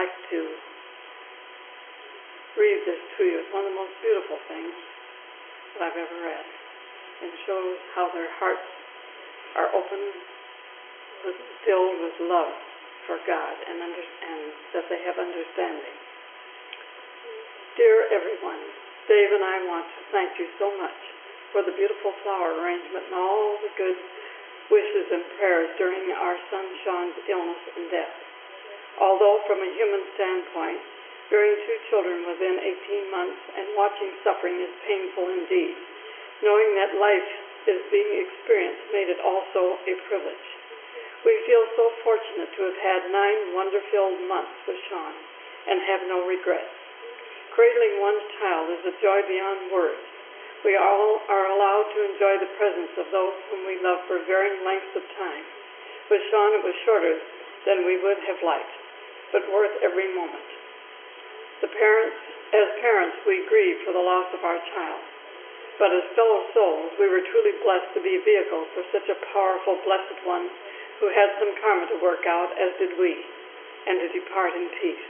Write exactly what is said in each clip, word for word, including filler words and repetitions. like to read this to you. It's one of the most beautiful things that I've ever read. It shows how their hearts are open, filled with love for God, and, under, and that they have understanding. Dear everyone, Dave and I want to thank you so much for the beautiful flower arrangement and all the good wishes and prayers during our son Sean's illness and death. Although from a human standpoint, bearing two children within eighteen months and watching suffering is painful indeed, knowing that life is being experienced made it also a privilege. We feel so fortunate to have had nine wonder-filled months with Sean and have no regrets. Cradling one's child is a joy beyond words. We all are allowed to enjoy the presence of those whom we love for varying lengths of time. With Sean, it was shorter than we would have liked, but worth every moment. The parents, as parents, we grieve for the loss of our child, but as fellow souls, we were truly blessed to be vehicles for such a powerful, blessed one who had some karma to work out, as did we, and to depart in peace.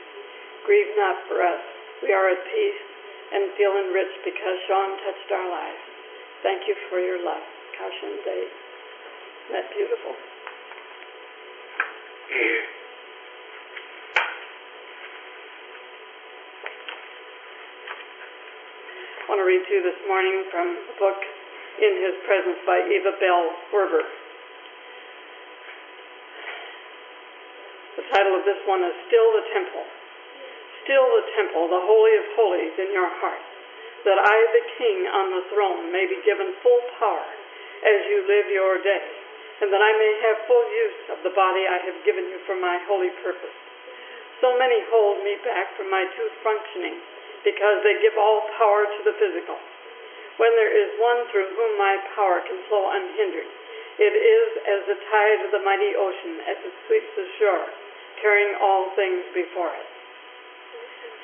Grieve not for us. We are at peace and feel enriched because Sean touched our lives. Thank you for your love. Kaushin Zai. Isn't that beautiful? I want to read to you this morning from the book In His Presence by Eva Bell Werber. The title of this one is Still the Temple. Still the temple, the holy of holies in your heart, that I, the King on the throne, may be given full power as you live your day, and that I may have full use of the body I have given you for my holy purpose. So many hold me back from my true functioning because they give all power to the physical. When there is one through whom my power can flow unhindered, it is as the tide of the mighty ocean as it sweeps the shore, carrying all things before it.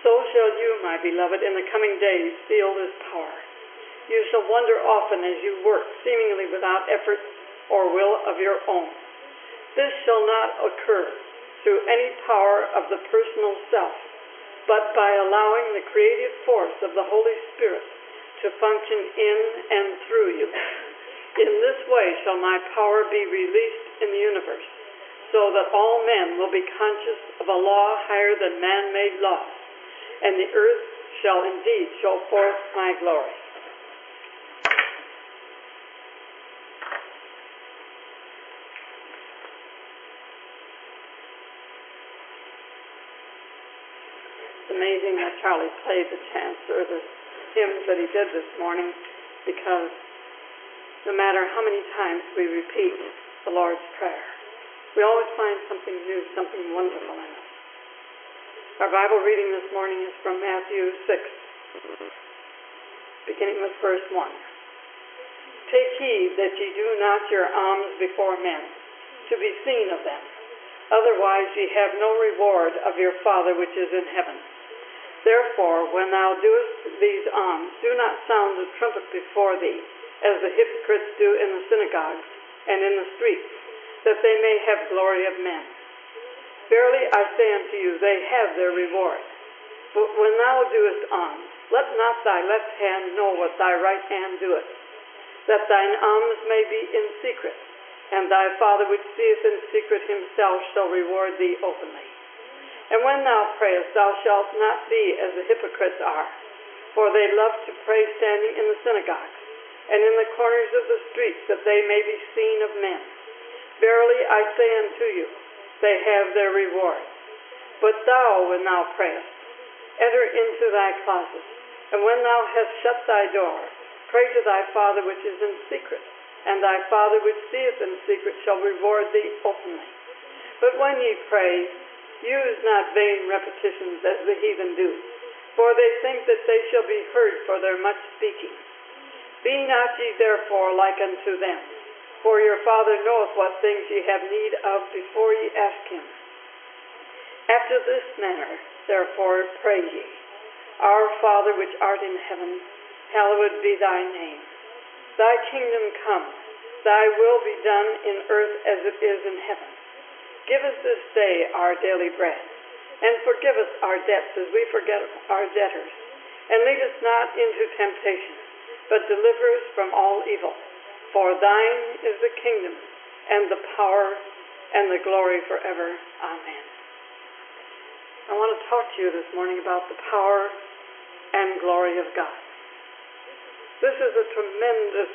So shall you, my beloved, in the coming days feel this power. You shall wonder often as you work, seemingly without effort or will of your own. This shall not occur through any power of the personal self, but by allowing the creative force of the Holy Spirit to function in and through you. In this way shall my power be released in the universe, so that all men will be conscious of a law higher than man-made laws, and the earth shall indeed show forth my glory. It's amazing that Charlie played the chants or the hymns that he did this morning, because no matter how many times we repeat the Lord's Prayer, we always find something new, something wonderful in it. Our Bible reading this morning is from Matthew six, beginning with verse one. Take heed that ye do not your alms before men, to be seen of them. Otherwise ye have no reward of your Father which is in heaven. Therefore, when thou doest these alms, do not sound the trumpet before thee, as the hypocrites do in the synagogues and in the streets, that they may have glory of men. Verily I say unto you, they have their reward. But when thou doest alms, let not thy left hand know what thy right hand doeth, that thine alms may be in secret, and thy Father which seeth in secret himself shall reward thee openly. And when thou prayest, thou shalt not be as the hypocrites are, for they love to pray standing in the synagogues, and in the corners of the streets, that they may be seen of men. Verily I say unto you, they have their reward. But thou, when thou prayest, enter into thy closet, and when thou hast shut thy door, pray to thy Father which is in secret, and thy Father which seeth in secret shall reward thee openly. But when ye pray, use not vain repetitions as the heathen do, for they think that they shall be heard for their much speaking. Be not ye therefore like unto them, for your Father knoweth what things ye have need of before ye ask him. After this manner, therefore, pray ye, Our Father which art in heaven, hallowed be thy name. Thy kingdom come, thy will be done in earth as it is in heaven. Give us this day our daily bread, and forgive us our debts as we forget our debtors. And lead us not into temptation, but deliver us from all evil. For thine is the kingdom, and the power, and the glory forever. Amen. I want to talk to you this morning about the power and glory of God. This is a tremendous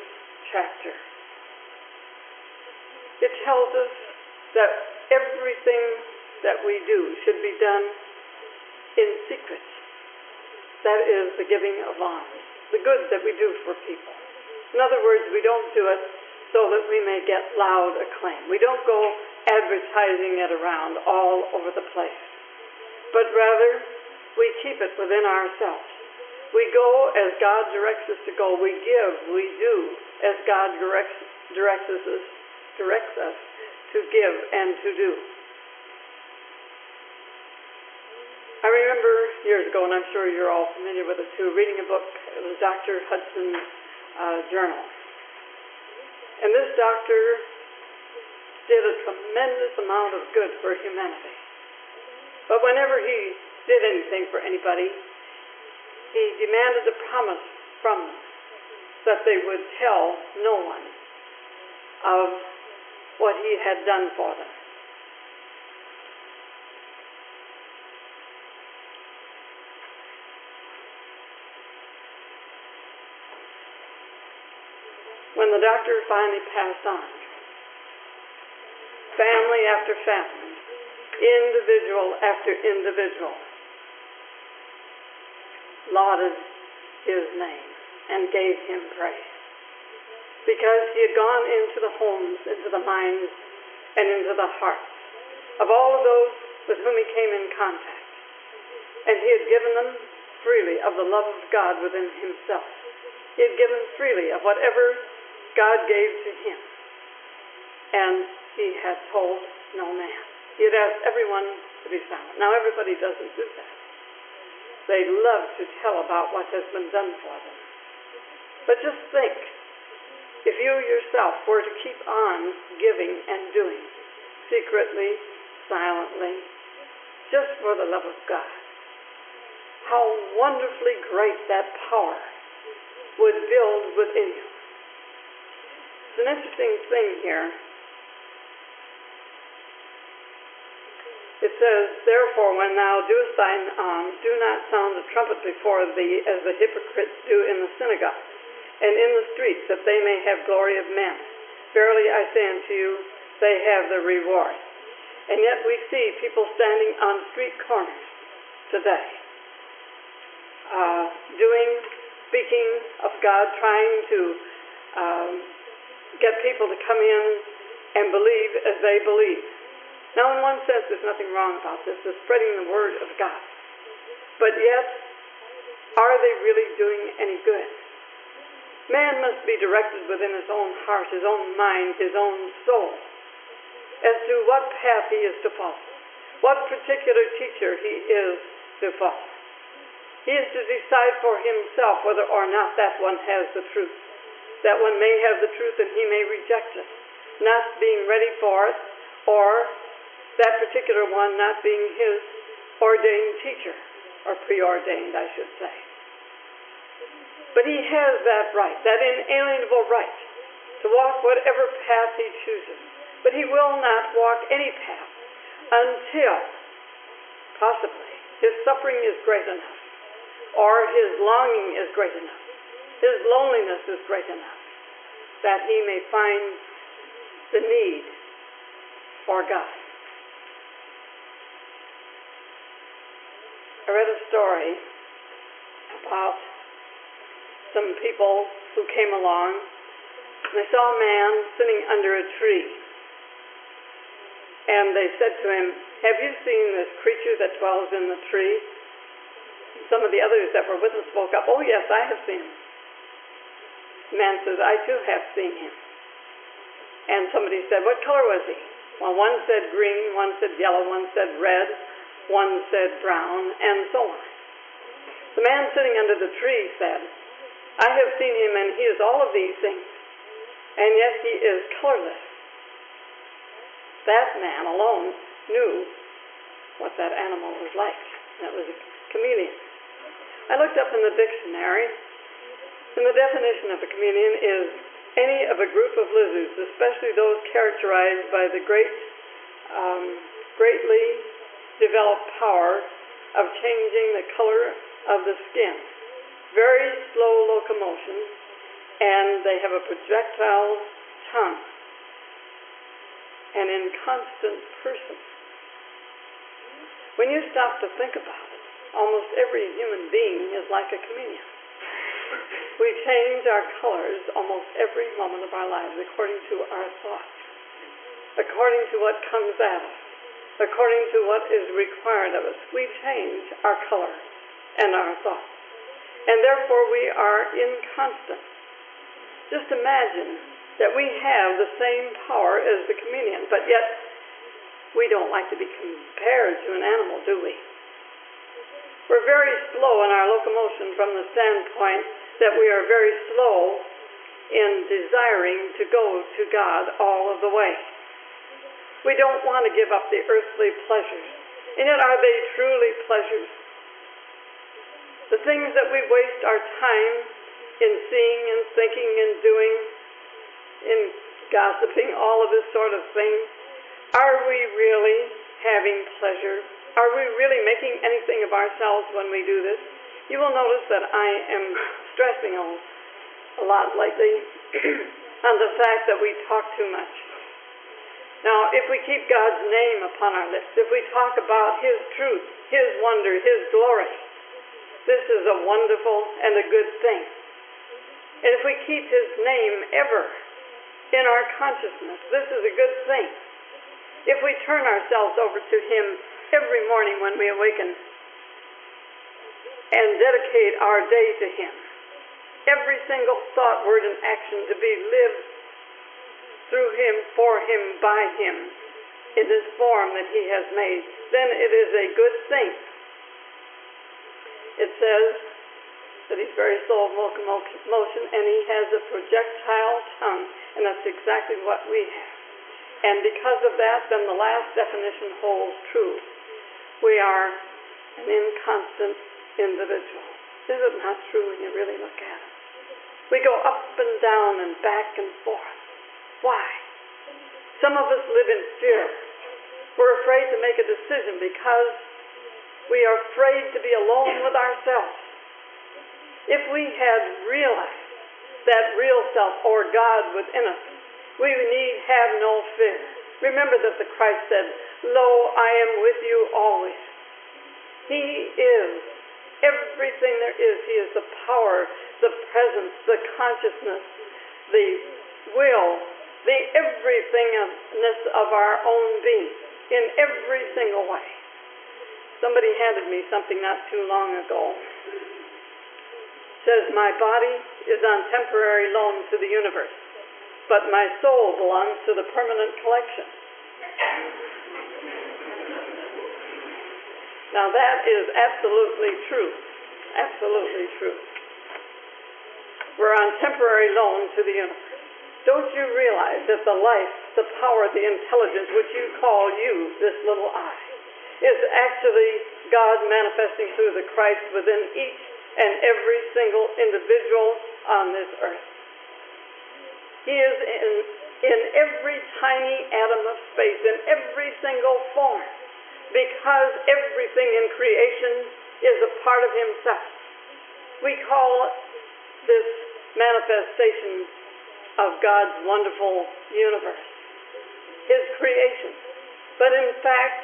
chapter. It tells us that everything that we do should be done in secret. That is the giving of alms, the good that we do for people. In other words, we don't do it so that we may get loud acclaim. We don't go advertising it around all over the place. But rather, we keep it within ourselves. We go as God directs us to go. We give, we do as God directs, directs us, directs us to give and to do. I remember years ago, and I'm sure you're all familiar with it too, reading a book. It was Doctor Hudson's uh, journal. And this doctor did a tremendous amount of good for humanity. But whenever he did anything for anybody, he demanded a promise from them that they would tell no one of what he had done for them. When the doctor finally passed on, family after family, individual after individual, lauded his name and gave him praise. Because he had gone into the homes, into the minds, and into the hearts of all of those with whom he came in contact. And he had given them freely of the love of God within himself. He had given freely of whatever God gave to him. And he had told no man. He had asked everyone to be silent. Now, everybody doesn't do that. They love to tell about what has been done for them. But just think, if you yourself were to keep on giving and doing, secretly, silently, just for the love of God, how wonderfully great that power would build within you. It's an interesting thing here. It says, therefore, when thou doest thine alms, do not sound the trumpet before thee, as the hypocrites do in the synagogues, and in the streets, that they may have glory of men. Verily I say unto you, they have their reward. And yet we see people standing on street corners today, uh, doing, speaking of God, trying to um, get people to come in and believe as they believe. Now, in one sense, there's nothing wrong about this. It's spreading the word of God. But yet, are they really doing any good? Man must be directed within his own heart, his own mind, his own soul, as to what path he is to follow, what particular teacher he is to follow. He is to decide for himself whether or not that one has the truth. That one may have the truth and he may reject it, not being ready for it, or that particular one not being his ordained teacher, or preordained, I should say. But he has that right, that inalienable right, to walk whatever path he chooses. But he will not walk any path until, possibly, his suffering is great enough, or his longing is great enough, his loneliness is great enough, that he may find the need for God. I read a story about some people who came along, and they saw a man sitting under a tree. And they said to him, have you seen this creature that dwells in the tree? And some of the others that were with him spoke up, oh yes, I have seen him. The man says, I too have seen him. And somebody said, what color was he? Well, one said green, one said yellow, one said red, one said brown, and so on. The man sitting under the tree said, I have seen him, and he is all of these things, and yet he is colorless. That man alone knew what that animal was like. That was a chameleon. I looked up in the dictionary, and the definition of a chameleon is any of a group of lizards, especially those characterized by the great, um, greatly developed power of changing the color of the skin, very slow locomotion, and they have a projectile tongue, an inconstant person. When you stop to think about it, almost every human being is like a chameleon. We change our colors almost every moment of our lives according to our thoughts, according to what comes at us, according to what is required of us. We change our color and our thoughts, and therefore we are inconstant. Just imagine that we have the same power as the chameleon, but yet we don't like to be compared to an animal, do we? We're very slow in our locomotion from the standpoint that we are very slow in desiring to go to God all of the way. We don't want to give up the earthly pleasures. And yet, are they truly pleasures? The things that we waste our time in seeing and thinking and doing, in gossiping, all of this sort of thing, are we really having pleasure? Are we really making anything of ourselves when we do this? You will notice that I am stressing a lot lately on the fact that we talk too much. Now, if we keep God's name upon our lips, if we talk about His truth, His wonder, His glory, this is a wonderful and a good thing. And if we keep His name ever in our consciousness, this is a good thing. If we turn ourselves over to Him every morning when we awaken and dedicate our day to Him, every single thought, word, and action to be lived through Him, for Him, by Him, in this form that He has made, then it is a good thing. It says that He's very slow of motion and He has a projectile tongue, and that's exactly what we have. And because of that, then the last definition holds true. We are an inconstant individual. Is it not true when you really look at it? We go up and down and back and forth. Why? Some of us live in fear. We're afraid to make a decision because we are afraid to be alone with ourselves. If we had realized that real self or God within us, we need have no fear. Remember that the Christ said, "Lo, I am with you always." He is everything there is. He is the power, the presence, the consciousness, the will, the everythingness of our own being in every single way. Somebody handed me something not too long ago. It says, "My body is on temporary loan to the universe, but my soul belongs to the permanent collection." Now that is absolutely true, absolutely true. We're on temporary loan to the universe. Don't you realize that the life, the power, the intelligence, which you call you, this little I, is actually God manifesting through the Christ within each and every single individual on this earth. He is in, in every tiny atom of space, in every single form, because everything in creation is a part of Himself. We call this manifestation of God's wonderful universe His creation. But in fact,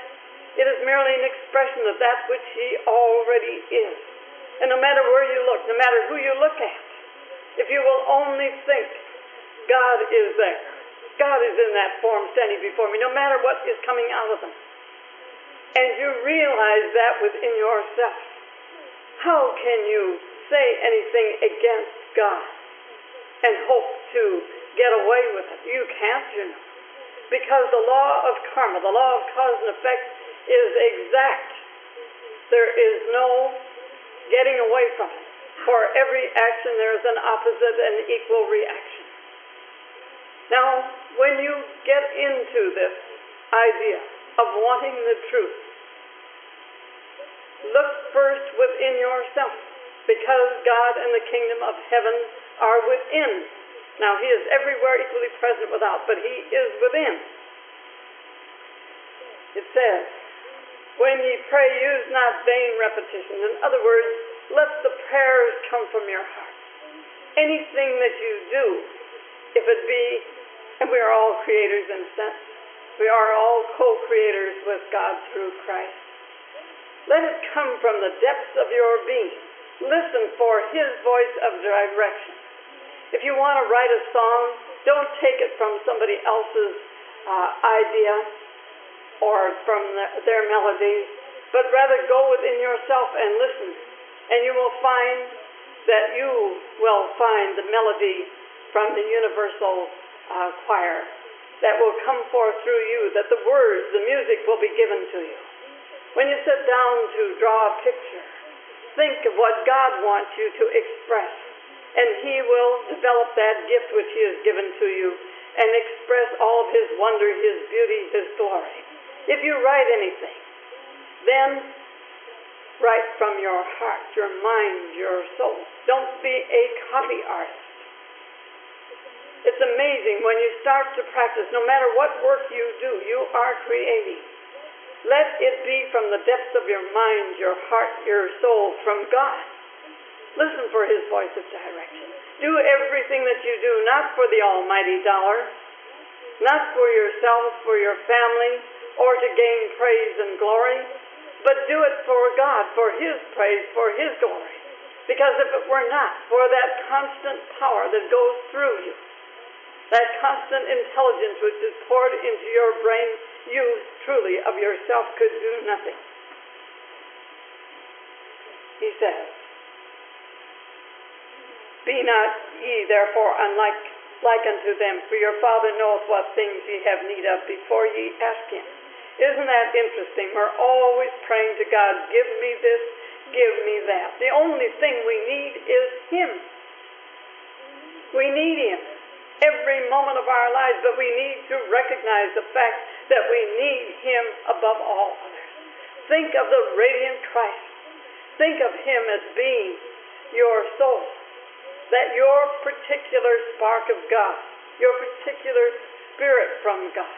it is merely an expression of that which He already is. And no matter where you look, no matter who you look at, if you will only think, God is there. God is in that form standing before me, no matter what is coming out of them. And you realize that within yourself. How can you say anything against God and hope to get away with it? You can't, you know. Because the law of karma, the law of cause and effect, is exact. There is no getting away from it. For every action, there is an opposite and equal reaction. Now, when you get into this idea of wanting the truth, Look first within yourself, because God and the kingdom of heaven are within. Now, he is everywhere equally present without, but he is within. It says, when ye pray, use not vain repetitions. In other words, let the prayers come from your heart. Anything that you do, if it be, and we are all creators in a sense, we are all co-creators with God through Christ. Let it come from the depths of your being. Listen for his voice of direction. If you want to write a song, don't take it from somebody else's uh, idea or from the, their melody, but rather go within yourself and listen, and you will find that you will find the melody from the universal uh, choir that will come forth through you, that the words, the music will be given to you. When you sit down to draw a picture, think of what God wants you to express, and he will develop that gift which he has given to you and express all of his wonder, his beauty, his glory. If you write anything, then write from your heart, your mind, your soul. Don't be a copy artist. It's amazing when you start to practice, no matter what work you do, you are creating. Let it be from the depths of your mind, your heart, your soul, from God. Listen for his voice of direction. Do everything that you do, not for the almighty dollar, not for yourself, for your family, or to gain praise and glory, but do it for God, for his praise, for his glory. Because if it were not for that constant power that goes through you, that constant intelligence which is poured into your brain, you truly of yourself could do nothing. He says, be not ye therefore unlike like unto them, for your Father knoweth what things ye have need of before ye ask him. Isn't that interesting? We're always praying to God, give me this, give me that. The only thing we need is him. We need him every moment of our lives, but we need to recognize the fact that we need him above all others. Think of the radiant Christ. Think of him as being your soul, that your particular spark of God, your particular spirit from God,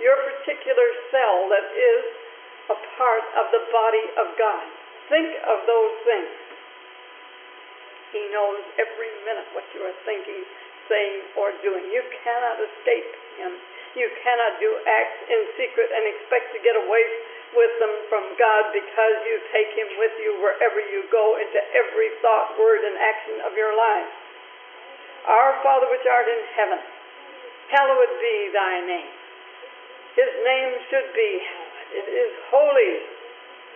your particular cell that is a part of the body of God. Think of those things. He knows every minute what you are thinking, saying, or doing. You cannot escape him. You cannot do acts in secret and expect to get away with them from God, because you take him with you wherever you go, into every thought, word, and action of your life. Our Father which art in heaven, hallowed be thy name. His name should be hallowed. It is holy,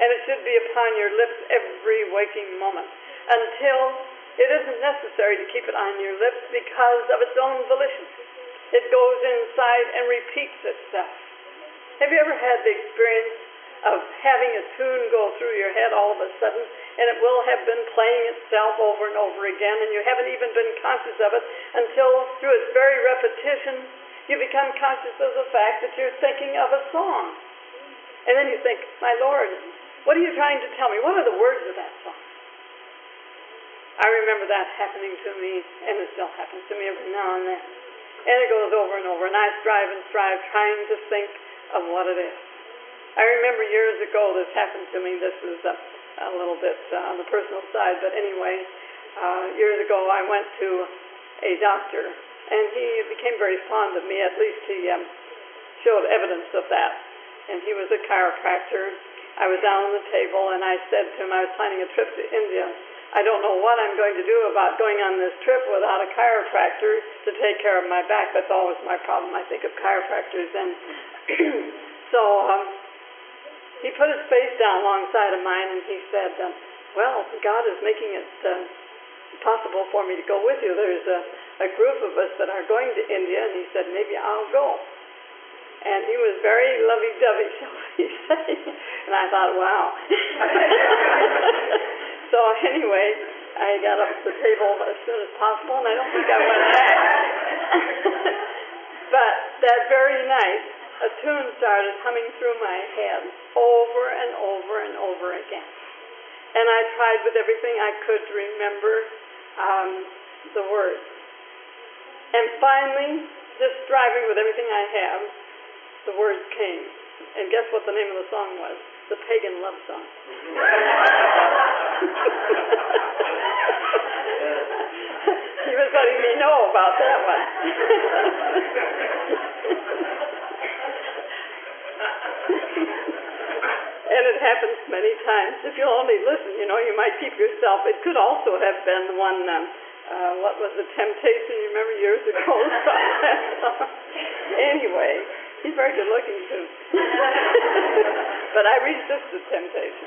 and it should be upon your lips every waking moment, until it isn't necessary to keep it on your lips because of its own volition. It goes inside and repeats itself. Have you ever had the experience of having a tune go through your head all of a sudden, and it will have been playing itself over and over again, and you haven't even been conscious of it until through its very repetition you become conscious of the fact that you're thinking of a song. And then you think, my Lord, what are you trying to tell me? What are the words of that song? I remember that happening to me, and it still happens to me every now and then. And it goes over and over, and I strive and strive, trying to think of what it is. I remember years ago this happened to me. This is a, a little bit uh, on the personal side, but anyway, uh, years ago I went to a doctor, and he became very fond of me. At least he um, showed evidence of that. And he was a chiropractor. I was down on the table, and I said to him, I was planning a trip to India. I don't know what I'm going to do about going on this trip without a chiropractor to take care of my back. That's always my problem. I think of chiropractors. And so um, he put his face down alongside of mine, and he said, um, well, God is making it uh, possible for me to go with you. There's a, a group of us that are going to India, and he said, maybe I'll go. And he was very lovey-dovey, shall we say. And I thought, wow. So anyway, I got up to the table as soon as possible, and I don't think I went back. But that very night, a tune started humming through my head over and over and over again. And I tried with everything I could to remember um, the words. And finally, just striving with everything I have, the words came. And guess what the name of the song was? The Pagan Love Song. He was letting me know about that one. And it happens many times. If you'll only listen, you know, you might keep yourself. It could also have been the one, um, uh, what was the Temptation, you remember years ago? Anyway, he's very good looking too. But I resisted temptation.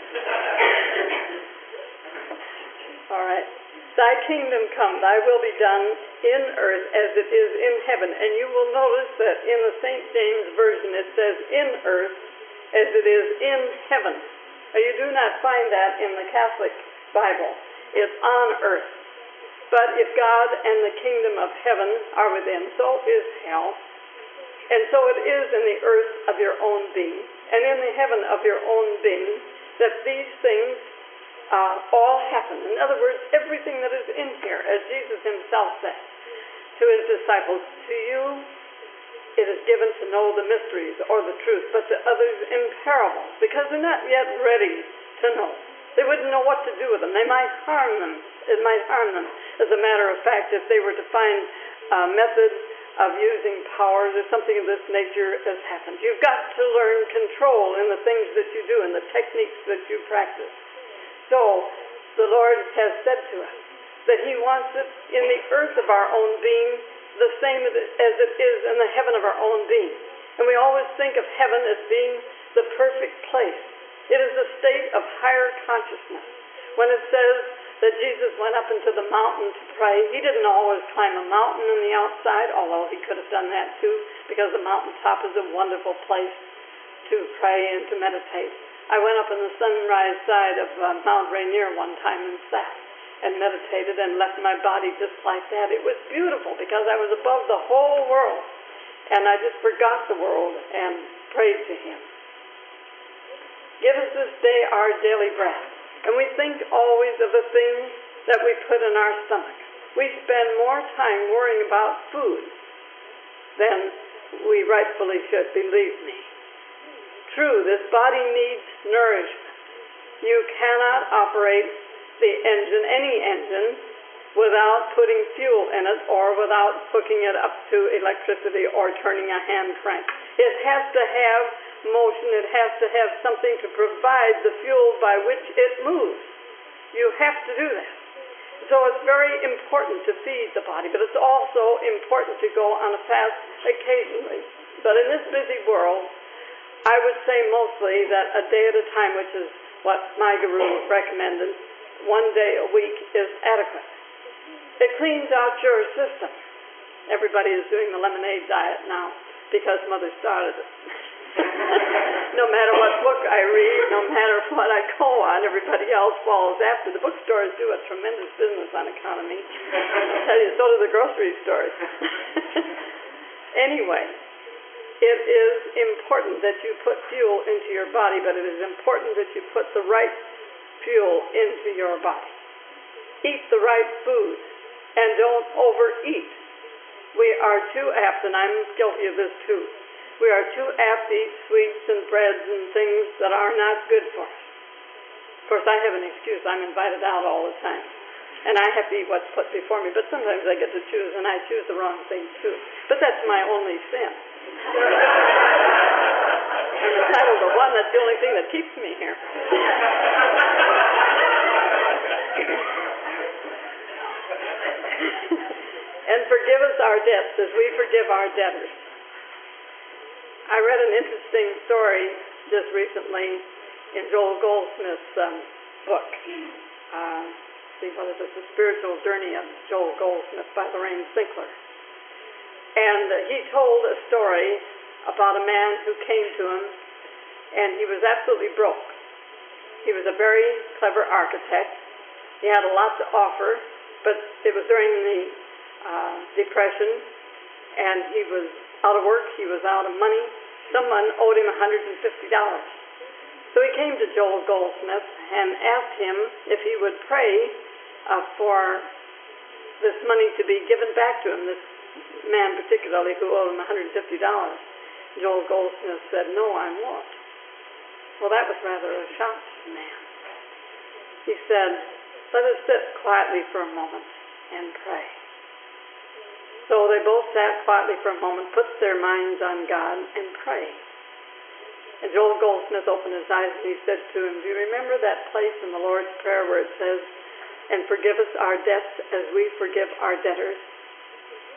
All right. Thy kingdom come, thy will be done in earth as it is in heaven. And you will notice that in the Saint James Version it says in earth as it is in heaven. Now, you do not find that in the Catholic Bible. It's on earth. But if God and the kingdom of heaven are within, so is hell. And so it is in the earth of your own being and in the heaven of your own being that these things uh, all happen. In other words, everything that is in here, as Jesus himself said to his disciples, to you it is given to know the mysteries or the truth, but to others in parables, because they're not yet ready to know. They wouldn't know what to do with them. They might harm them. It might harm them. As a matter of fact, if they were to find uh, methods of using powers or something of this nature has happened. You've got to learn control in the things that you do and the techniques that you practice. So the Lord has said to us that he wants it in the earth of our own being the same as it is in the heaven of our own being. And we always think of heaven as being the perfect place. It is a state of higher consciousness. When it says that Jesus went up into the mountain to pray. He didn't always climb a mountain on the outside, although he could have done that too, because the mountaintop is a wonderful place to pray and to meditate. I went up on the sunrise side of uh, Mount Rainier one time and sat and meditated and left my body just like that. It was beautiful because I was above the whole world, and I just forgot the world and prayed to him. Give us this day our daily bread. And we think always of the things that we put in our stomach. We spend more time worrying about food than we rightfully should, believe me. True, this body needs nourishment. You cannot operate the engine, any engine, without putting fuel in it or without hooking it up to electricity or turning a hand crank. It has to have motion. It has to have something to provide the fuel by which it moves. You have to do that. So it's very important to feed the body, but it's also important to go on a fast occasionally. But in this busy world, I would say mostly that a day at a time, which is what my guru recommended, one day a week is adequate. It cleans out your system. Everybody is doing the lemonade diet now because Mother started it. No matter what book I read, no matter what I go on, everybody else follows after. The bookstores do a tremendous business on economy. I tell you, so do the grocery stores. Anyway, it is important that you put fuel into your body, but it is important that you put the right fuel into your body. Eat the right food. And don't overeat. We are too apt, and I'm guilty of this too, we are too apt to eat sweets and breads and things that are not good for us. Of course, I have an excuse. I'm invited out all the time, and I have to eat what's put before me, but sometimes I get to choose, and I choose the wrong thing too. But that's my only sin. I was the one, that's the only thing that keeps me here. And forgive us our debts as we forgive our debtors. I read an interesting story just recently in Joel Goldsmith's um, book. Uh, see, what is it? The Spiritual Journey of Joel Goldsmith by Lorraine Sinkler. And uh, he told a story about a man who came to him, and he was absolutely broke. He was a very clever architect. He had a lot to offer, but it was during the uh, Depression, and he was out of work, he was out of money. Someone owed him one hundred fifty dollars. So So he came to Joel Goldsmith and asked him if he would pray uh, for this money to be given back to him, this man particularly who owed him one hundred fifty dollars. Joel Goldsmith said, "No, I won't." Well, that was rather a shock to the man. He said, "Let us sit quietly for a moment and pray." So they both sat quietly for a moment, put their minds on God, and prayed. And Joel Goldsmith opened his eyes and he said to him, "Do you remember that place in the Lord's Prayer where it says, 'And forgive us our debts as we forgive our debtors'?"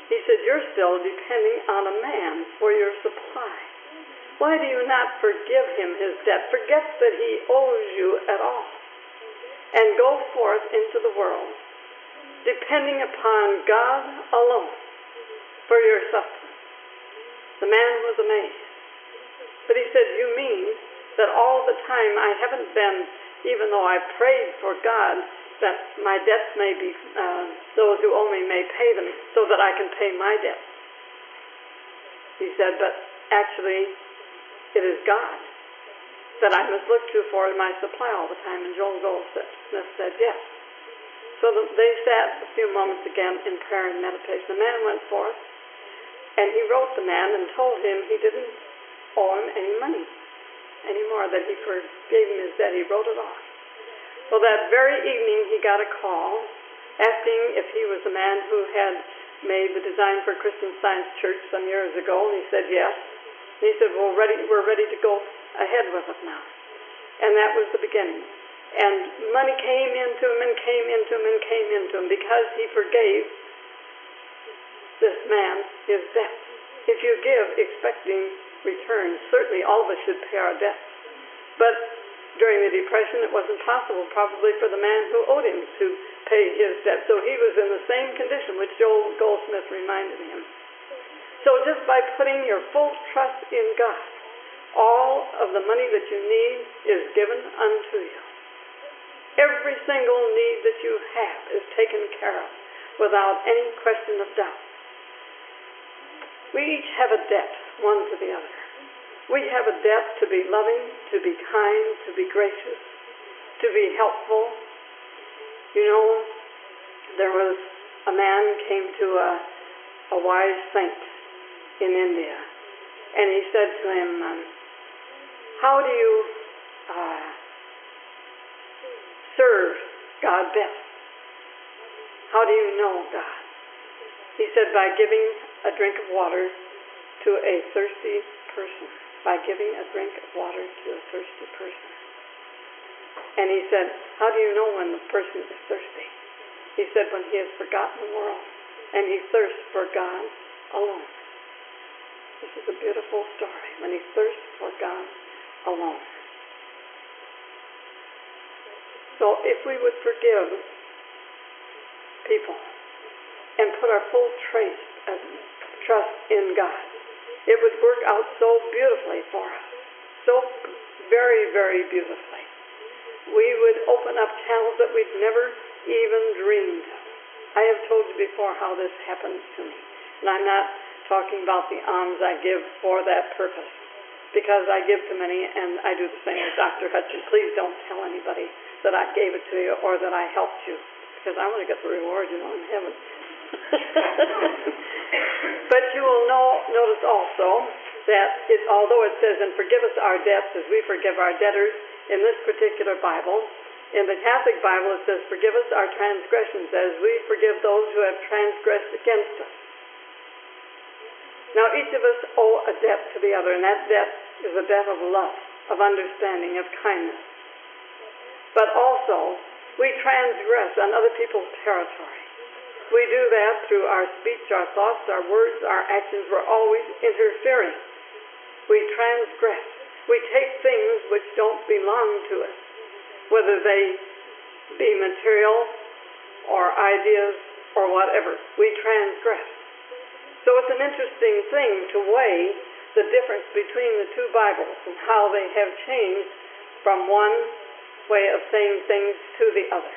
He said, "You're still depending on a man for your supply. Why do you not forgive him his debt? Forget that he owes you at all. And go forth into the world, depending upon God alone for your sustenance." The man was amazed. But he said, "You mean that all the time I haven't been, even though I prayed for God, that my debts may be, uh, those who owe me may pay them so that I can pay my debts?" He said, "But actually, it is God that I must look to for my supply all the time." And Joel Goldsmith said, "Yes." So they sat a few moments again in prayer and meditation. The man went forth, and he wrote the man and told him he didn't owe him any money anymore, that he forgave him his debt. He wrote it off. Well, that very evening he got a call asking if he was the man who had made the design for Christian Science Church some years ago, and he said yes. And he said, well, ready, we're ready to go ahead with it now. And that was the beginning. And money came into him and came into him and came into him because he forgave this man his debt. If you give expecting return, certainly all of us should pay our debts. But during the Depression, it wasn't possible probably for the man who owed him to pay his debt. So he was in the same condition, which Joel Goldsmith reminded him. So just by putting your full trust in God, all of the money that you need is given unto you. Every single need that you have is taken care of without any question of doubt. We each have a debt, one to the other. We have a debt to be loving, to be kind, to be gracious, to be helpful. You know, there was a man came to a, a wise saint in India, and he said to him, um, how do you uh, serve God best? How do you know God? He said, by giving a drink of water to a thirsty person. by giving a drink of water to a thirsty person. And he said, how do you know when the person is thirsty? He said, when he has forgotten the world, and he thirsts for God alone. This is a beautiful story, when he thirsts for God alone. So if we would forgive people and put our full trace of trust in God, it would work out so beautifully for us, so very, very beautifully. We would open up channels that we'd never even dreamed of. I have told you before how this happens to me, and I'm not talking about the alms I give for that purpose, because I give to many, and I do the same with Doctor Hudson. Please don't tell anybody that I gave it to you or that I helped you, because I want to get the reward, you know, in heaven. But you will know, notice also that it, although it says, and forgive us our debts as we forgive our debtors, in this particular Bible, in the Catholic Bible it says, forgive us our transgressions as we forgive those who have transgressed against us. Now each of us owe a debt to the other, and that debt is a debt of love, of understanding, of kindness. But also, we transgress on other people's territory. We do that through our speech, our thoughts, our words, our actions. We're always interfering. We transgress. We take things which don't belong to us, whether they be material or ideas or whatever. We transgress. So it's an interesting thing to weigh the difference between the two Bibles and how they have changed from one way of saying things to the other.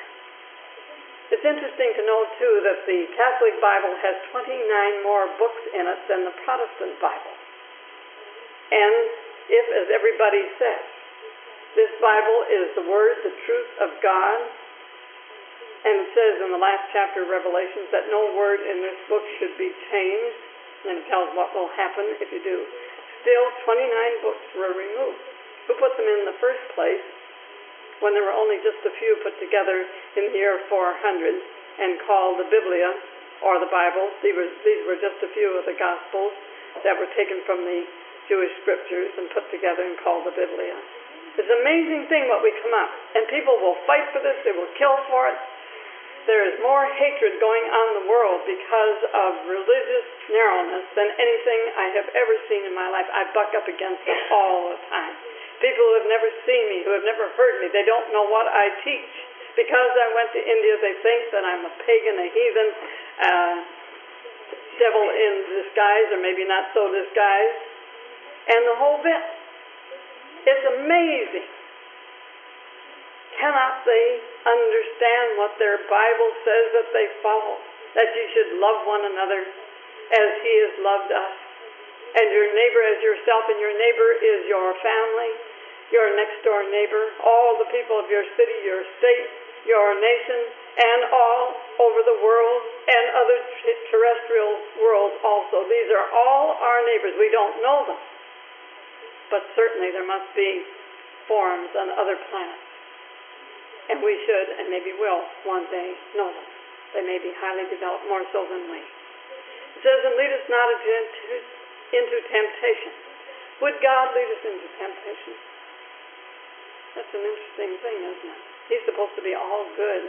It's interesting to know, too, that the Catholic Bible has twenty-nine more books in it than the Protestant Bible. And if, as everybody says, This Bible is the Word, the truth of God. And it says in the last chapter of Revelations that no word in this book should be changed. And it tells what will happen if you do. Still, twenty-nine books were removed. Who put them in the first place when there were only just a few put together in the year four hundred and called the Biblia or the Bible? These were, these were just a few of the Gospels that were taken from the Jewish scriptures and put together and called the Biblia. It's an amazing thing what we come up. And people will fight for this. They will kill for it. There is more hatred going on in the world because of religious narrowness than anything I have ever seen in my life. I buck up against it all the time. People who have never seen me, who have never heard me, they don't know what I teach. Because I went to India, they think that I'm a pagan, a heathen, a uh, devil in disguise, or maybe not so disguised, and the whole bit. It's amazing. Cannot they understand what their Bible says that they follow? That you should love one another as He has loved us. And your neighbor as yourself, and your neighbor is your family, your next door neighbor, all the people of your city, your state, your nation, and all over the world, and other terrestrial worlds also. These are all our neighbors. We don't know them. But certainly there must be forms on other planets. And we should, and maybe will, one day know them. They may be highly developed, more so than we. It says, and lead us not into, into temptation. Would God lead us into temptation? That's an interesting thing, isn't it? He's supposed to be all good,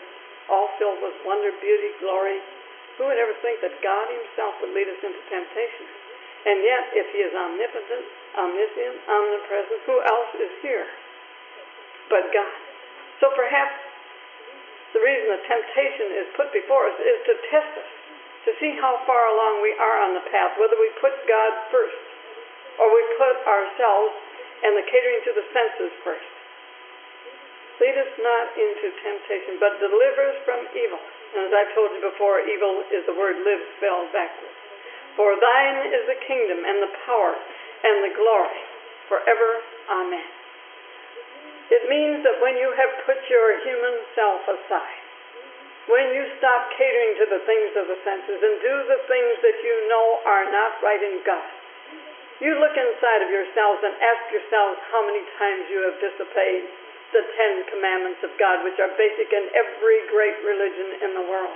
all filled with wonder, beauty, glory. Who would ever think that God Himself would lead us into temptation? And yet, if He is omnipotent, omniscient, omnipresent, who else is here but God? So perhaps the reason the temptation is put before us is to test us, to see how far along we are on the path, whether we put God first or we put ourselves and the catering to the senses first. Lead us not into temptation, but deliver us from evil. And as I've told you before, evil is the word live spelled backwards. For thine is the kingdom and the power and the glory forever. Amen. It means that when you have put your human self aside, when you stop catering to the things of the senses and do the things that you know are not right in God, you look inside of yourselves and ask yourselves how many times you have disobeyed the Ten Commandments of God, which are basic in every great religion in the world.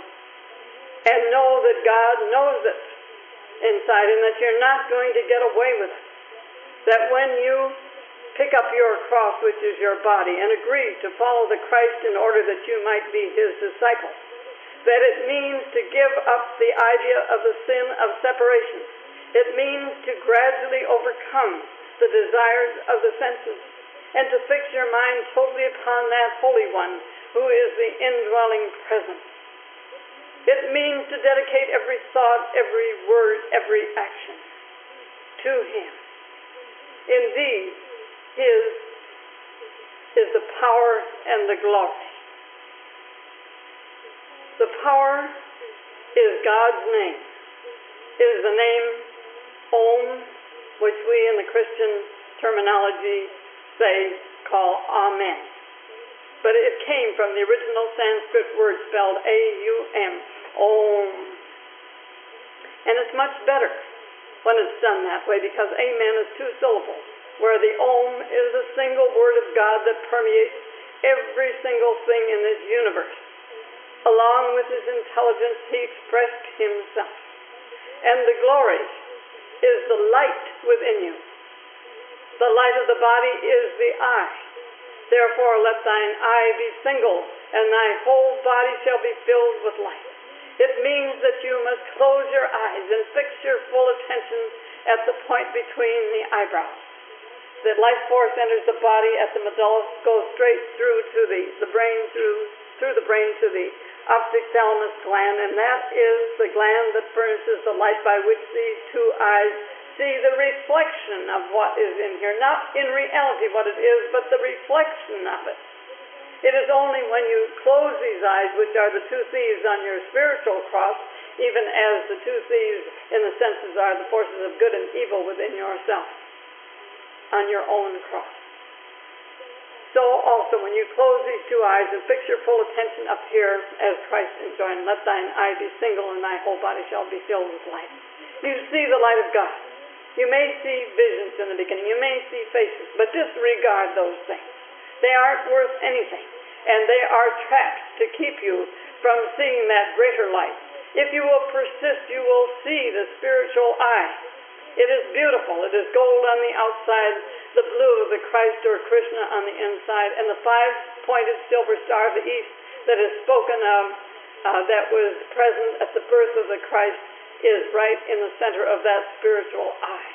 And know that God knows it inside and that you're not going to get away with it. That when you pick up your cross, which is your body, and agree to follow the Christ in order that you might be His disciple. That it means to give up the idea of the sin of separation. It means to gradually overcome the desires of the senses and to fix your mind totally upon that Holy One who is the indwelling presence. It means to dedicate every thought, every word, every action to Him. Indeed, His is the power and the glory. The power is God's name. It is the name Om, which we in the Christian terminology say call Amen. But it came from the original Sanskrit word spelled A U M, Om. And it's much better when it's done that way because Amen is two syllables, where the Om is a single word of God that permeates every single thing in this universe. Along with His intelligence, He expressed Himself. And the glory is the light within you. The light of the body is the eye. Therefore, let thine eye be single, and thy whole body shall be filled with light. It means that you must close your eyes and fix your full attention at the point between the eyebrows. The life force enters the body at the medulla, goes straight through to the, the brain, through through the brain to the ophthalmous gland, and that is the gland that furnishes the light by which these two eyes see the reflection of what is in here. Not in reality what it is, but the reflection of it. It is only when you close these eyes, which are the two thieves on your spiritual cross, even as the two thieves in the senses are the forces of good and evil within yourself, on your own cross. So also, when you close these two eyes and fix your full attention up here as Christ enjoined, let thine eye be single and thy whole body shall be filled with light. You see the light of God. You may see visions in the beginning. You may see faces, but disregard those things. They aren't worth anything, and they are traps to keep you from seeing that greater light. If you will persist, you will see the spiritual eye. It is beautiful. It is gold on the outside, the blue of the Christ or Krishna on the inside, and the five-pointed silver star of the east that is spoken of, uh, that was present at the birth of the Christ, is right in the center of that spiritual eye.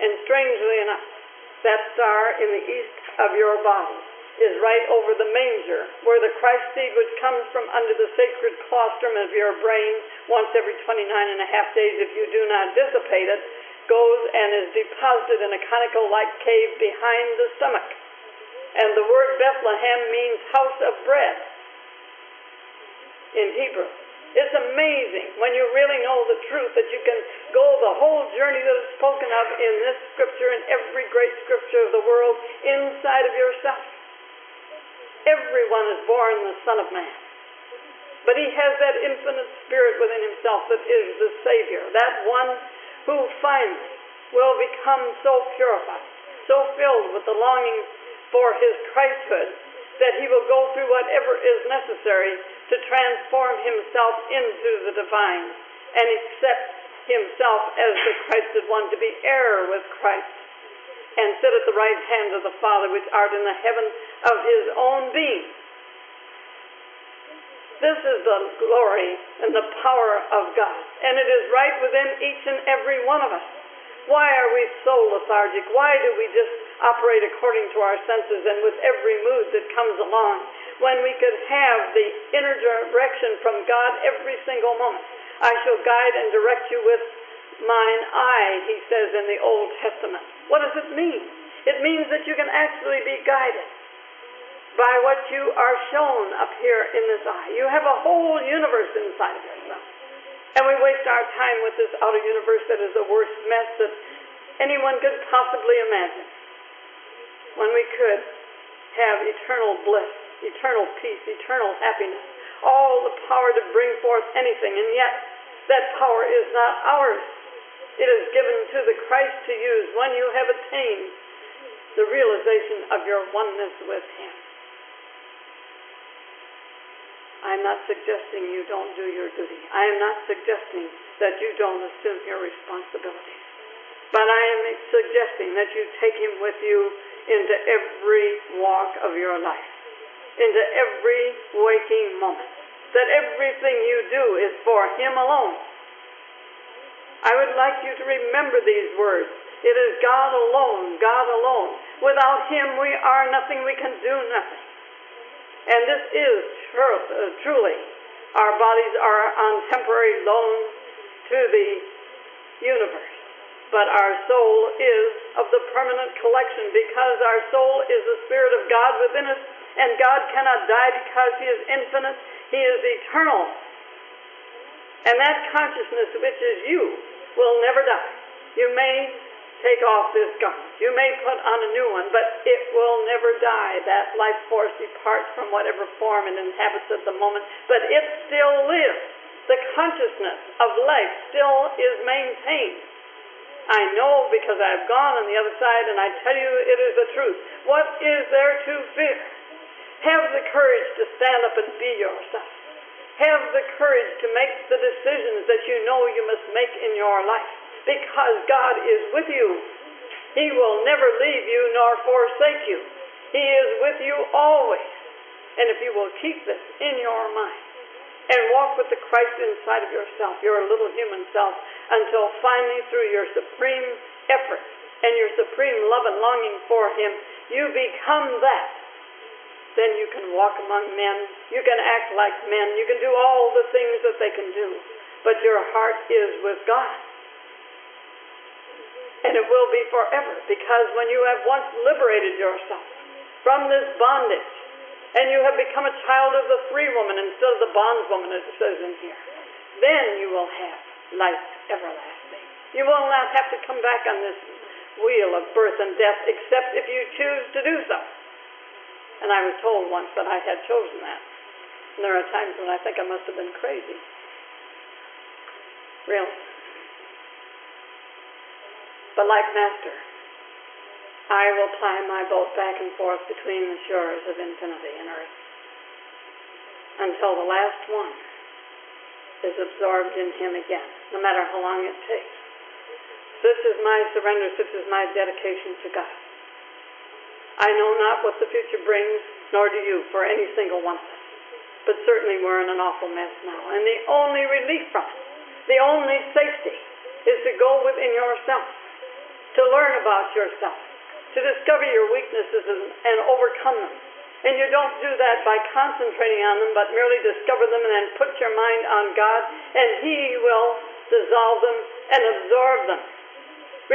And strangely enough, that star in the east of your body is right over the manger, where the Christ seed, which comes from under the sacred claustrum of your brain once every twenty-nine and a half days, if you do not dissipate it, goes and is deposited in a conical-like cave behind the stomach. And the word Bethlehem means house of bread in Hebrew. It's amazing when you really know the truth that you can go the whole journey that is spoken of in this scripture and every great scripture of the world inside of yourself. Everyone is born the Son of Man. But he has that infinite spirit within himself that is the Savior, that one who finally will become so purified, so filled with the longing for his Christhood, that he will go through whatever is necessary to transform himself into the divine and accept himself as the Christed one, to be heir with Christ, and sit at the right hand of the Father which art in the heaven of his own being. This is the glory and the power of God, and it is right within each and every one of us. Why are we so lethargic? Why do we just operate according to our senses and with every mood that comes along, when we could have the inner direction from God every single moment? I shall guide and direct you with mine eye, he says in the Old Testament. What does it mean? It means that you can actually be guided by what you are shown up here in this eye. You have a whole universe inside of yourself. And we waste our time with this outer universe that is the worst mess that anyone could possibly imagine, when we could have eternal bliss, eternal peace, eternal happiness, all the power to bring forth anything. And yet that power is not ours. It is given to the Christ to use when you have attained the realization of your oneness with him. I'm not suggesting you don't do your duty. I am not suggesting that you don't assume your responsibilities. But I am suggesting that you take him with you into every walk of your life, into every waking moment, that everything you do is for him alone. I would like you to remember these words. It is God alone, God alone. Without him we are nothing, we can do nothing. And this is truth, uh, truly, our bodies are on temporary loan to the universe. But our soul is of the permanent collection, because our soul is the Spirit of God within us, and God cannot die because he is infinite, he is eternal. And that consciousness, which is you, will never die. You may take off this garment, you may put on a new one, but it will never die. That life force departs from whatever form it inhabits at the moment, but it still lives. The consciousness of life still is maintained. I know, because I've gone on the other side, and I tell you it is the truth. What is there to fear? Have the courage to stand up and be yourself. Have the courage to make the decisions that you know you must make in your life, because God is with you. He will never leave you nor forsake you. He is with you always. And if you will keep this in your mind and walk with the Christ inside of yourself, your little human self, until finally, through your supreme effort and your supreme love and longing for him, you become that. Then you can walk among men, you can act like men, you can do all the things that they can do, but your heart is with God. And it will be forever, because when you have once liberated yourself from this bondage, and you have become a child of the free woman instead of the bondswoman, as it says in here, then you will have life everlasting. You will not have to come back on this wheel of birth and death, except if you choose to do so. And I was told once that I had chosen that. And there are times when I think I must have been crazy. Really. But like Master, I will ply my boat back and forth between the shores of infinity and earth until the last one is absorbed in him again, no matter how long it takes. This is my surrender. This is my dedication to God. I know not what the future brings, nor do you, for any single one of us. But certainly we're in an awful mess now. And the only relief from it, the only safety, is to go within yourself, to learn about yourself, to discover your weaknesses and, and overcome them. And you don't do that by concentrating on them, but merely discover them and then put your mind on God, and He will dissolve them and absorb them.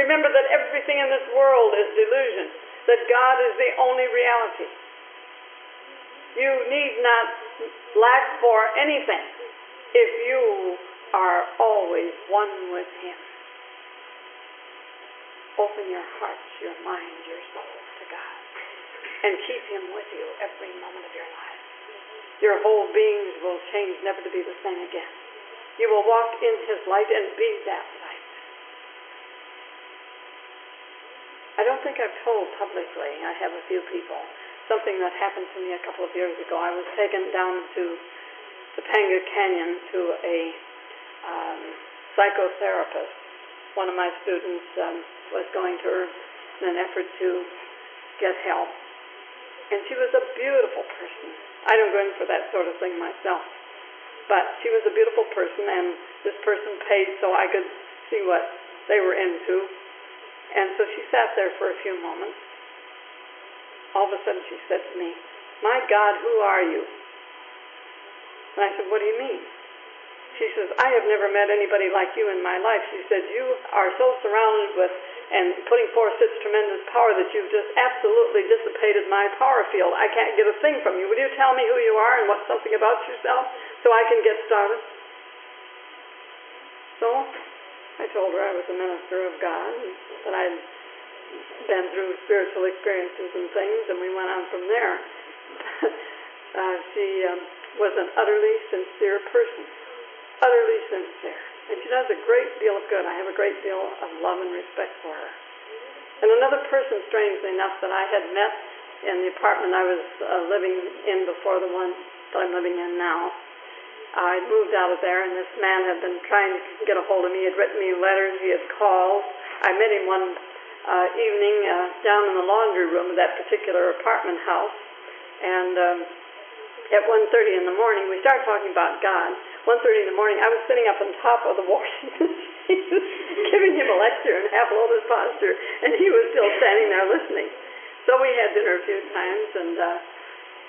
Remember that everything in this world is delusion, that God is the only reality. You need not lack for anything if you are always one with Him. Open your hearts, your mind, your soul to God, and keep Him with you every moment of your life. Your whole beings will change, never to be the same again. You will walk in His light and be that light. I don't think I've told publicly, I have a few people, something that happened to me a couple of years ago. I was taken down to Topanga Canyon to a um, psychotherapist. One of my students um, was going to her in an effort to get help. And she was a beautiful person. I don't go in for that sort of thing myself. But she was a beautiful person, and this person paid so I could see what they were into. And so she sat there for a few moments. All of a sudden she said to me, "My God, who are you?" And I said, "What do you mean?" She says, "I have never met anybody like you in my life." She said, "You are so surrounded with and putting forth such tremendous power that you've just absolutely dissipated my power field. I can't get a thing from you. Will you tell me who you are and what something about yourself so I can get started?" So I told her I was a minister of God, and that I'd been through spiritual experiences and things, and we went on from there. uh, she um, was an utterly sincere person. Utterly sincere. And she does a great deal of good. I have a great deal of love and respect for her. And another person, strangely enough, that I had met in the apartment I was uh, living in before the one that I'm living in now. I moved out of there, and this man had been trying to get a hold of me. He had written me letters. He had called. I met him one uh, evening uh, down in the laundry room of that particular apartment house. And um, at one thirty in the morning, we started talking about God. one thirty in the morning, I was sitting up on top of the Washington giving him a lecture in half lotus posture, and he was still standing there listening. So we had dinner a few times, and uh,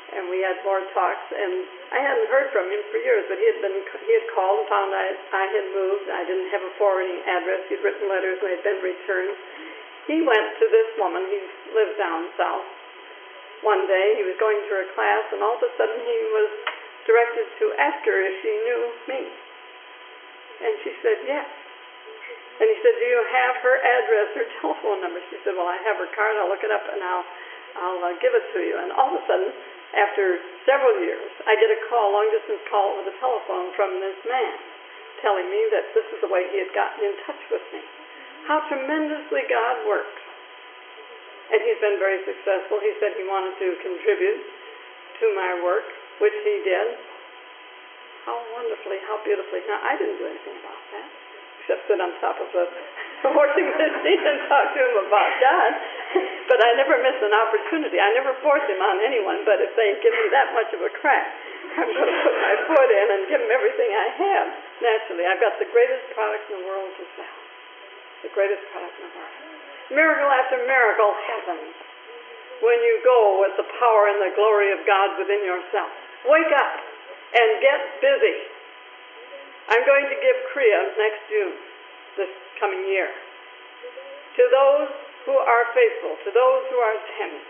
and we had more talks. And I hadn't heard from him for years, but he had been he had called and found I I had moved. I didn't have a forwarding address. He'd written letters, and they had been returned. He went to this woman. He lived down south. One day, he was going to her class, and all of a sudden, he was directed to ask her if she knew me. And she said, "Yes." And he said, "Do you have her address, her telephone number?" She said, "Well, I have her card. I'll look it up, and I'll, I'll uh, give it to you." And all of a sudden, after several years, I get a call, long-distance call over the telephone from this man, telling me that this is the way he had gotten in touch with me. How tremendously God works. And he's been very successful. He said he wanted to contribute to my work, which he did. How wonderfully, how beautifully. Now, I didn't do anything about that, except sit on top of the washing machine and talk to him about God. But I never miss an opportunity. I never force him on anyone, but if they give me that much of a crack, I'm going to put my foot in and give him everything I have. Naturally, I've got the greatest product in the world to sell. The greatest product in the world. Miracle after miracle happens when you go with the power and the glory of God within yourself. Wake up and get busy. I'm going to give Kriya next June, this coming year, to those who are faithful, to those who are timid.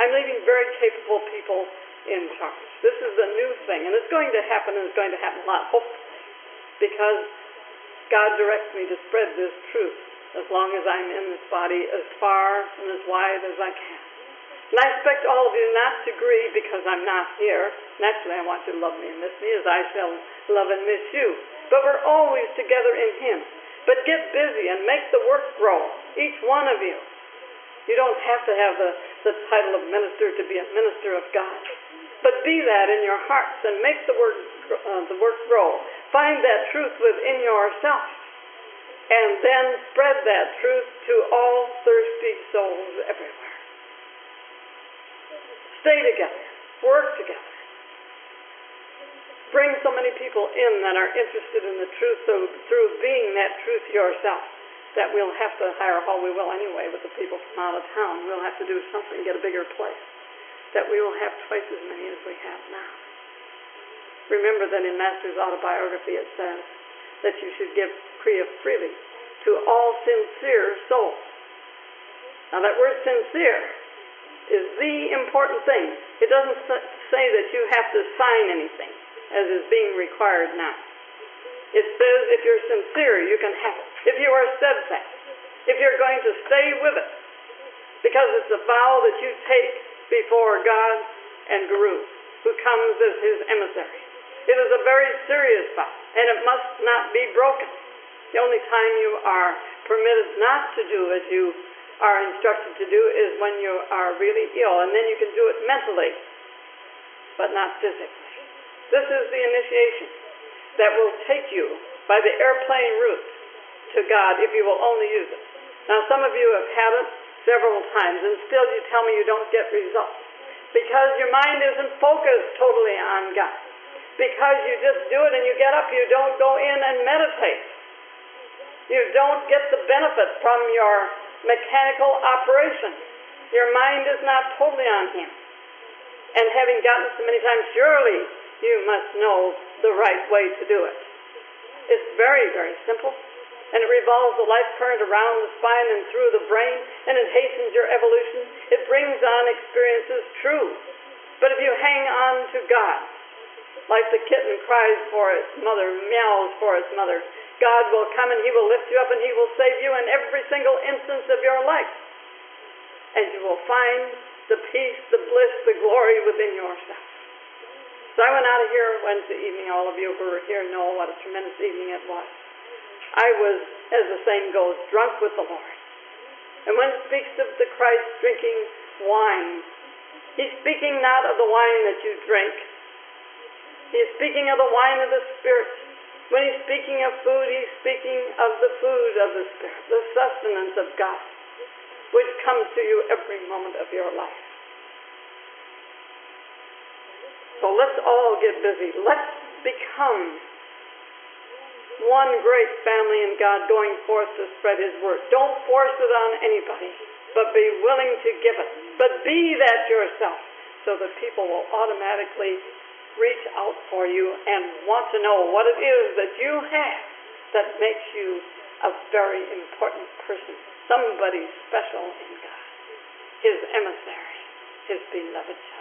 I'm leaving very capable people in charge. This is a new thing, and it's going to happen, and it's going to happen a lot, hopefully, because God directs me to spread this truth as long as I'm in this body as far and as wide as I can. And I expect all of you not to grieve because I'm not here. Naturally, I want you to love me and miss me as I shall love and miss you. But we're always together in Him. But get busy and make the work grow, each one of you. You don't have to have the, the title of minister to be a minister of God. But be that in your hearts and make the work, uh, the work grow. Find that truth within yourself. And then spread that truth to all thirsty souls everywhere. Stay together. Work together. Bring so many people in that are interested in the truth, so through being that truth yourself, that we'll have to hire a hall. We will anyway with the people from out of town. We'll have to do something, get a bigger place, that we will have twice as many as we have now. Remember that in Master's autobiography it says that you should give Kriya freely to all sincere souls. Now that word sincere is the important thing. It doesn't say that you have to sign anything, as is being required now. It says if you're sincere, you can have it. If you are steadfast, if you're going to stay with it, because it's a vow that you take before God and Guru, who comes as His emissary. It is a very serious vow, and it must not be broken. The only time you are permitted not to do as you are instructed to do is when you are really ill, and then you can do it mentally, but not physically. This is the initiation that will take you by the airplane route to God if you will only use it. Now, some of you have had it several times, and still you tell me you don't get results because your mind isn't focused totally on God. Because you just do it and you get up, you don't go in and meditate. You don't get the benefit from your mechanical operation. Your mind is not totally on Him. And having gotten so many times, surely you must know the right way to do it. It's very, very simple. And it revolves the life current around the spine and through the brain, and it hastens your evolution. It brings on experiences true. But if you hang on to God, like the kitten cries for its mother, meows for its mother, God will come and He will lift you up and He will save you in every single instance of your life. And you will find the peace, the bliss, the glory within yourself. So I went out of here Wednesday evening. All of you who were here know what a tremendous evening it was. I was, as the saying goes, drunk with the Lord. And when it speaks of the Christ drinking wine, He's speaking not of the wine that you drink. He's speaking of the wine of the Spirit. When He's speaking of food, He's speaking of the food of the Spirit, the sustenance of God, which comes to you every moment of your life. So let's all get busy. Let's become one great family in God going forth to spread His word. Don't force it on anybody, but be willing to give it. But be that yourself, so that people will automatically reach out for you and want to know what it is that you have that makes you a very important person, somebody special in God, His emissary, His beloved child.